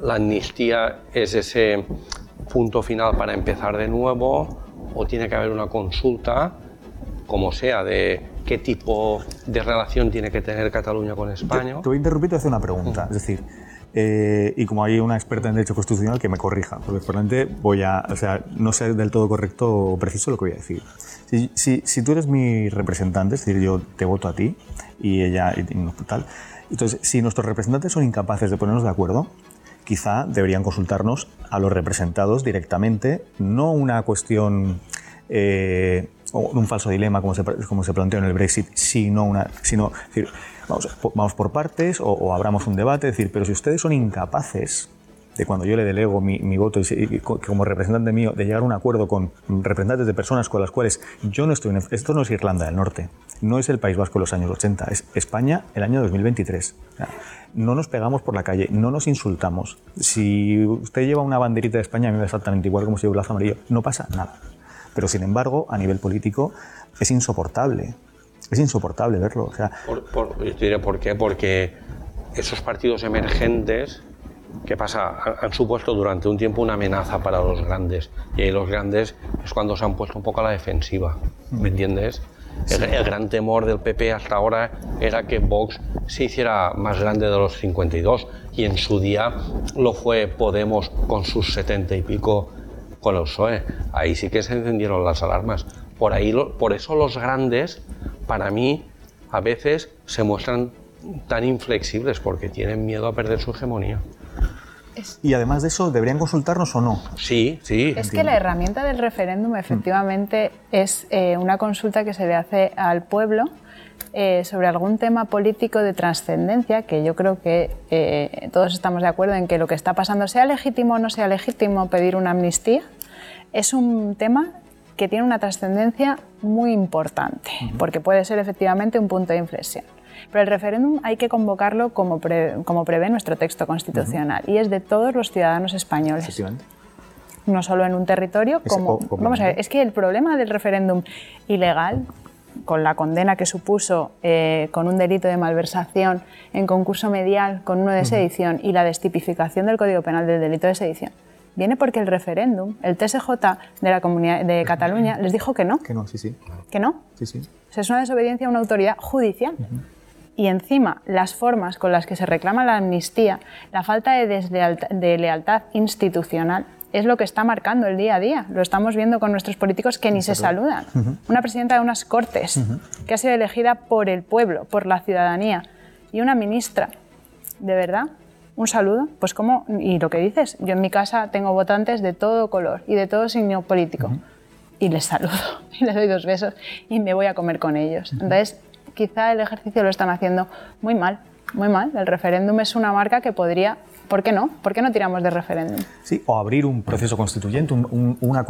la amnistía es ese punto final para empezar de nuevo, o tiene que haber una consulta, como sea, de qué tipo de relación tiene que tener Cataluña con España. Te, te voy a interrumpir y te voy a hacer una pregunta, uh-huh. es decir, Eh, y como hay una experta en derecho constitucional que me corrija, porque probablemente voy a, o sea, no sea del todo correcto o preciso lo que voy a decir. Si, si, si tú eres mi representante, es decir, yo te voto a ti y ella y tal, entonces si nuestros representantes son incapaces de ponernos de acuerdo, quizá deberían consultarnos a los representados directamente, no una cuestión eh, o un falso dilema como se, como se planteó en el Brexit, sino una, sino es decir, Vamos, vamos por partes o, o abramos un debate, es decir, pero si ustedes son incapaces de cuando yo le delego mi, mi voto y, y como representante mío de llegar a un acuerdo con representantes de personas con las cuales yo no estoy... En, esto no es Irlanda del Norte, no es el País Vasco de los años ochenta, es España el año dos mil veintitrés. O sea, no nos pegamos por la calle, no nos insultamos. Si usted lleva una banderita de España, a mí me da exactamente igual como si llevo un lazo amarillo, no pasa nada. Pero sin embargo, a nivel político, es insoportable. Es insoportable verlo. O sea, por, por, yo te diré por qué. Porque esos partidos emergentes, ¿qué pasa? Han, han supuesto durante un tiempo una amenaza para los grandes. Y ahí los grandes es cuando se han puesto un poco a la defensiva. ¿Me entiendes? Sí. El, el gran temor del P P hasta ahora era que Vox se hiciera más grande de los cincuenta y dos. Y en su día lo fue Podemos con sus setenta y pico con el P S O E. Ahí sí que se encendieron las alarmas. Por, ahí, por eso los grandes, para mí, a veces se muestran tan inflexibles, porque tienen miedo a perder su hegemonía. Es... Y además de eso, ¿deberían consultarnos o no? Sí, sí. Es entiendo. Que la herramienta del referéndum efectivamente mm. es eh, una consulta que se le hace al pueblo eh, sobre algún tema político de trascendencia, que yo creo que eh, todos estamos de acuerdo en que lo que está pasando, sea legítimo o no sea legítimo pedir una amnistía, es un tema que tiene una trascendencia muy importante, porque puede ser efectivamente un punto de inflexión. Pero el referéndum hay que convocarlo como, pre, como prevé nuestro texto constitucional, uh-huh. y es de todos los ciudadanos españoles, no solo en un territorio. Como, o, como vamos a ver, es que el problema del referéndum ilegal, con la condena que supuso eh, con un delito de malversación en concurso medial, con uno de sedición, uh-huh. y la destipificación del Código Penal del delito de sedición, viene porque el referéndum, el T S J de la Comunidad de Cataluña les dijo que no. Que no, sí, sí. Que no. Sí, sí. O sea, es una desobediencia a una autoridad judicial. Uh-huh. Y encima, las formas con las que se reclama la amnistía, la falta de, deslealtad, de lealtad institucional, es lo que está marcando el día a día. Lo estamos viendo con nuestros políticos que ni se saludan. Uh-huh. Una presidenta de unas Cortes, uh-huh, que ha sido elegida por el pueblo, por la ciudadanía, y una ministra, ¿de verdad? ¿Un saludo? Pues cómo, y lo que dices, yo en mi casa tengo votantes de todo color y de todo signo político, uh-huh, y les saludo, y les doy dos besos, y me voy a comer con ellos. Uh-huh. Entonces, quizá el ejercicio lo están haciendo muy mal, muy mal. El referéndum es una marca que podría... ¿Por qué no? ¿Por qué no tiramos de referéndum? Sí, o abrir un proceso constituyente, un, un, una,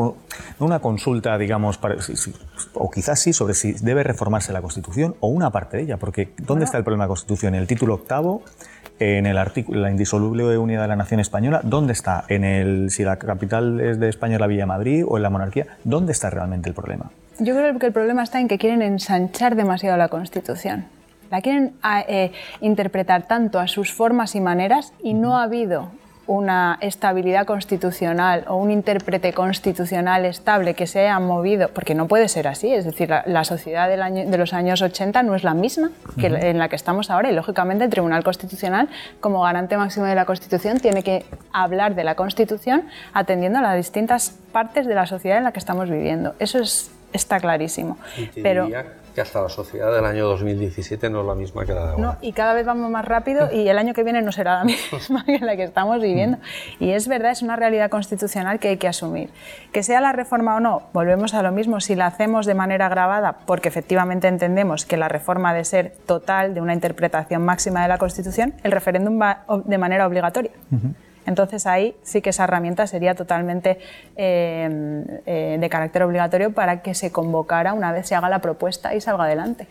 una consulta, digamos, para, sí, sí, o quizás sí, sobre si debe reformarse la Constitución o una parte de ella, porque ¿dónde bueno. está el problema de la Constitución? En el título octavo, en el artículo, la indisoluble unidad de la nación española, ¿dónde está? En el, si la capital es de España, la Villa de Madrid, o en la monarquía, ¿dónde está realmente el problema? Yo creo que el problema está en que quieren ensanchar demasiado la Constitución. La quieren eh, interpretar tanto a sus formas y maneras, y no ha habido una estabilidad constitucional o un intérprete constitucional estable que se haya movido, porque no puede ser así. Es decir, la, la sociedad del año, de los años ochenta no es la misma que la, en la que estamos ahora, y lógicamente el Tribunal Constitucional, como garante máximo de la Constitución, tiene que hablar de la Constitución atendiendo a las distintas partes de la sociedad en la que estamos viviendo. Eso es, está clarísimo. Pero que hasta la sociedad del año dos mil diecisiete no es la misma que la de ahora. No, y cada vez vamos más rápido, y el año que viene no será la misma que la que estamos viviendo. Y es verdad, es una realidad constitucional que hay que asumir. Que sea la reforma o no, volvemos a lo mismo. Si la hacemos de manera agravada, porque efectivamente entendemos que la reforma ha de ser total, de una interpretación máxima de la Constitución, el referéndum va de manera obligatoria. Uh-huh. Entonces ahí sí que esa herramienta sería totalmente eh, eh, de carácter obligatorio para que se convocara una vez se haga la propuesta y salga adelante.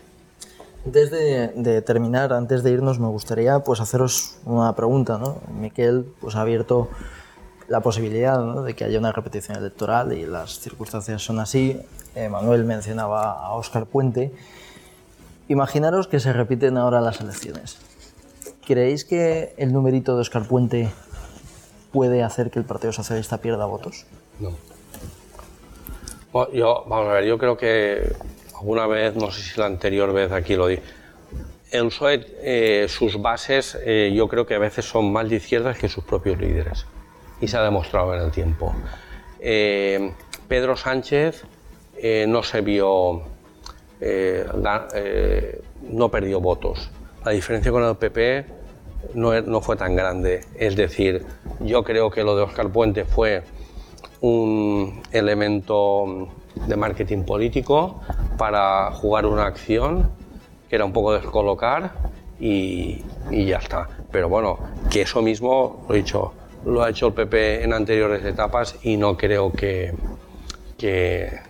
Antes de, de terminar, antes de irnos, me gustaría pues haceros una pregunta, ¿no? Miquel pues ha abierto la posibilidad, ¿no?, de que haya una repetición electoral, y las circunstancias son así. Eh, Manuel mencionaba a Óscar Puente. Imaginaros que se repiten ahora las elecciones. ¿Creéis que el numerito de Óscar Puente puede hacer que el Partido Socialista pierda votos? No. Bueno, yo, vamos a ver, yo creo que alguna vez, no sé si la anterior vez aquí lo dije, el P S O E, eh, sus bases, eh, yo creo que a veces son más de izquierdas que sus propios líderes, y se ha demostrado en el tiempo. Eh, Pedro Sánchez eh, no se vio, eh, la, eh, no perdió votos. La diferencia con el P P No, no fue tan grande. Es decir, yo creo que lo de Óscar Puente fue un elemento de marketing político para jugar una acción que era un poco descolocar, y, y ya está. Pero bueno, que eso mismo, lo he dicho, lo ha hecho el P P en anteriores etapas, y no creo que, que,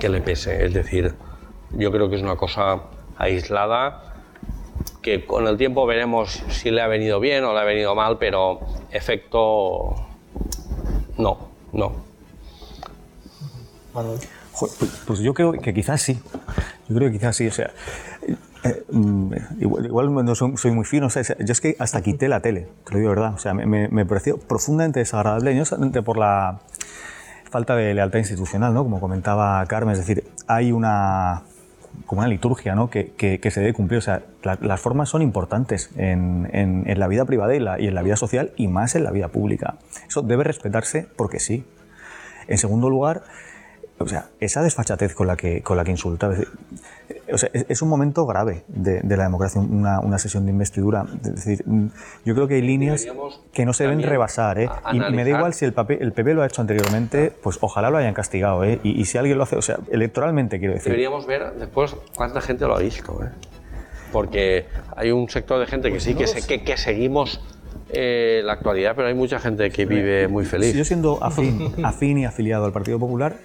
que le pese. Es decir, yo creo que es una cosa aislada, que con el tiempo veremos si le ha venido bien o le ha venido mal, pero efecto no, no. Pues yo creo que quizás sí, yo creo que quizás sí, o sea, eh, igual, igual no soy, soy muy fino, o sea, yo es que hasta quité la tele, te lo digo de verdad, o sea, me, me pareció profundamente desagradable, no solamente por la falta de lealtad institucional, ¿no?, como comentaba Carmen, es decir, hay una... como una liturgia, ¿no?, que, que, que se debe cumplir. O sea, la, las formas son importantes en, en, en la vida privada y, la, y en la vida social, y más en la vida pública. Eso debe respetarse porque sí. En segundo lugar, o sea, esa desfachatez con la que, con la que insulta, o sea, es, es un momento grave de, de la democracia, una, una sesión de investidura. Es decir, yo creo que hay líneas Deberíamos que no se deben rebasar, ¿eh? Y me da igual si el, papel, el P P lo ha hecho anteriormente, pues ojalá lo hayan castigado, ¿eh? Y, y si alguien lo hace, o sea, electoralmente, quiero decir. Deberíamos ver después cuánta gente lo ha visto, ¿eh? Porque hay un sector de gente que pues sí, no que, se, que, que seguimos eh, la actualidad, pero hay mucha gente que vive muy feliz. Si yo siendo afín, afín y afiliado al Partido Popular,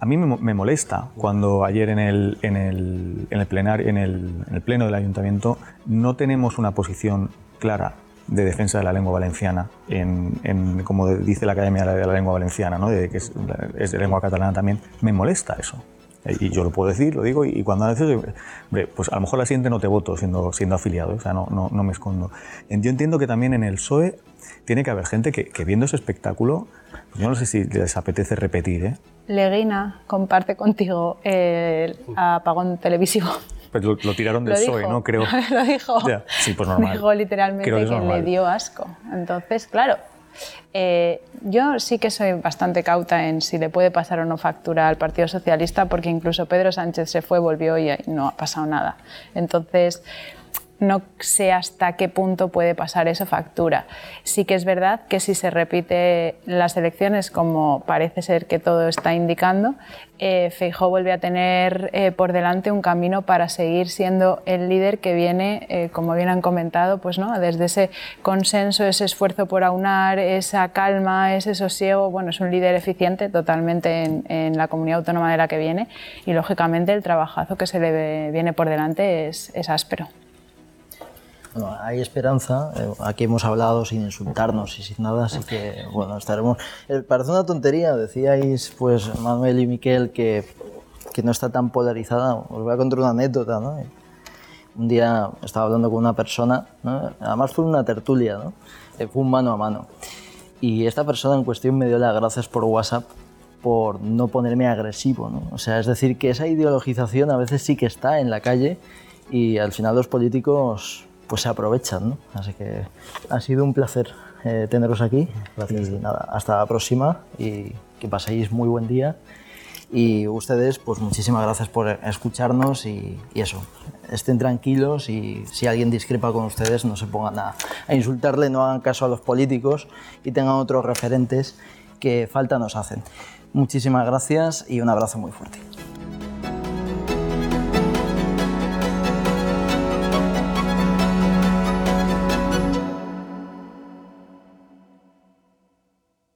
a mí me molesta cuando ayer en el, en el, en el, plenar, en el, en el pleno del ayuntamiento no tenemos una posición clara de defensa de la lengua valenciana, en, en, como dice la Academia de la Lengua Valenciana, ¿no?, de, que es, es de lengua catalana también. Me molesta eso. Y yo lo puedo decir, lo digo, y cuando a veces, pues a lo mejor la siguiente no te voto siendo, siendo afiliado, o sea, no, no, no me escondo. Yo entiendo que también en el P S O E tiene que haber gente que, que viendo ese espectáculo, pues yo no sé si les apetece repetir, ¿eh? Leguina comparte contigo el apagón televisivo. Pues lo, lo tiraron del P S O E, ¿no? Creo. Lo dijo. Ya. Sí, pues normal. Dijo literalmente que, que le dio asco. Entonces, claro, eh, yo sí que soy bastante cauta en si le puede pasar o no factura al Partido Socialista, porque incluso Pedro Sánchez se fue, volvió y no ha pasado nada. Entonces, no sé hasta qué punto puede pasar eso factura. Sí que es verdad que si se repite las elecciones, como parece ser que todo está indicando, eh, Feijóo vuelve a tener eh, por delante un camino para seguir siendo el líder que viene, eh, como bien han comentado, pues, ¿no? desde ese consenso, ese esfuerzo por aunar, esa calma, ese sosiego. Bueno, es un líder eficiente totalmente en, en la comunidad autónoma de la que viene y, lógicamente, el trabajazo que se le viene por delante es, es áspero. Bueno, hay esperanza, aquí hemos hablado sin insultarnos y sin nada, así que bueno, estaremos... Parece una tontería, decíais pues Manuel y Miquel que, que no está tan polarizada. Os voy a contar una anécdota, ¿no? Un día estaba hablando con una persona, ¿no? Además fue una tertulia, ¿no? Fue un mano a mano, y esta persona en cuestión me dio las gracias por WhatsApp por no ponerme agresivo, ¿no? O sea, es decir, que esa ideologización a veces sí que está en la calle y al final los políticos... pues se aprovechan, ¿no? Así que ha sido un placer eh, teneros aquí. Gracias. Y nada, hasta la próxima y que paséis muy buen día. Y ustedes, pues muchísimas gracias por escucharnos y, y eso, estén tranquilos y si alguien discrepa con ustedes no se pongan a, a insultarle, no hagan caso a los políticos y tengan otros referentes que falta nos hacen. Muchísimas gracias y un abrazo muy fuerte.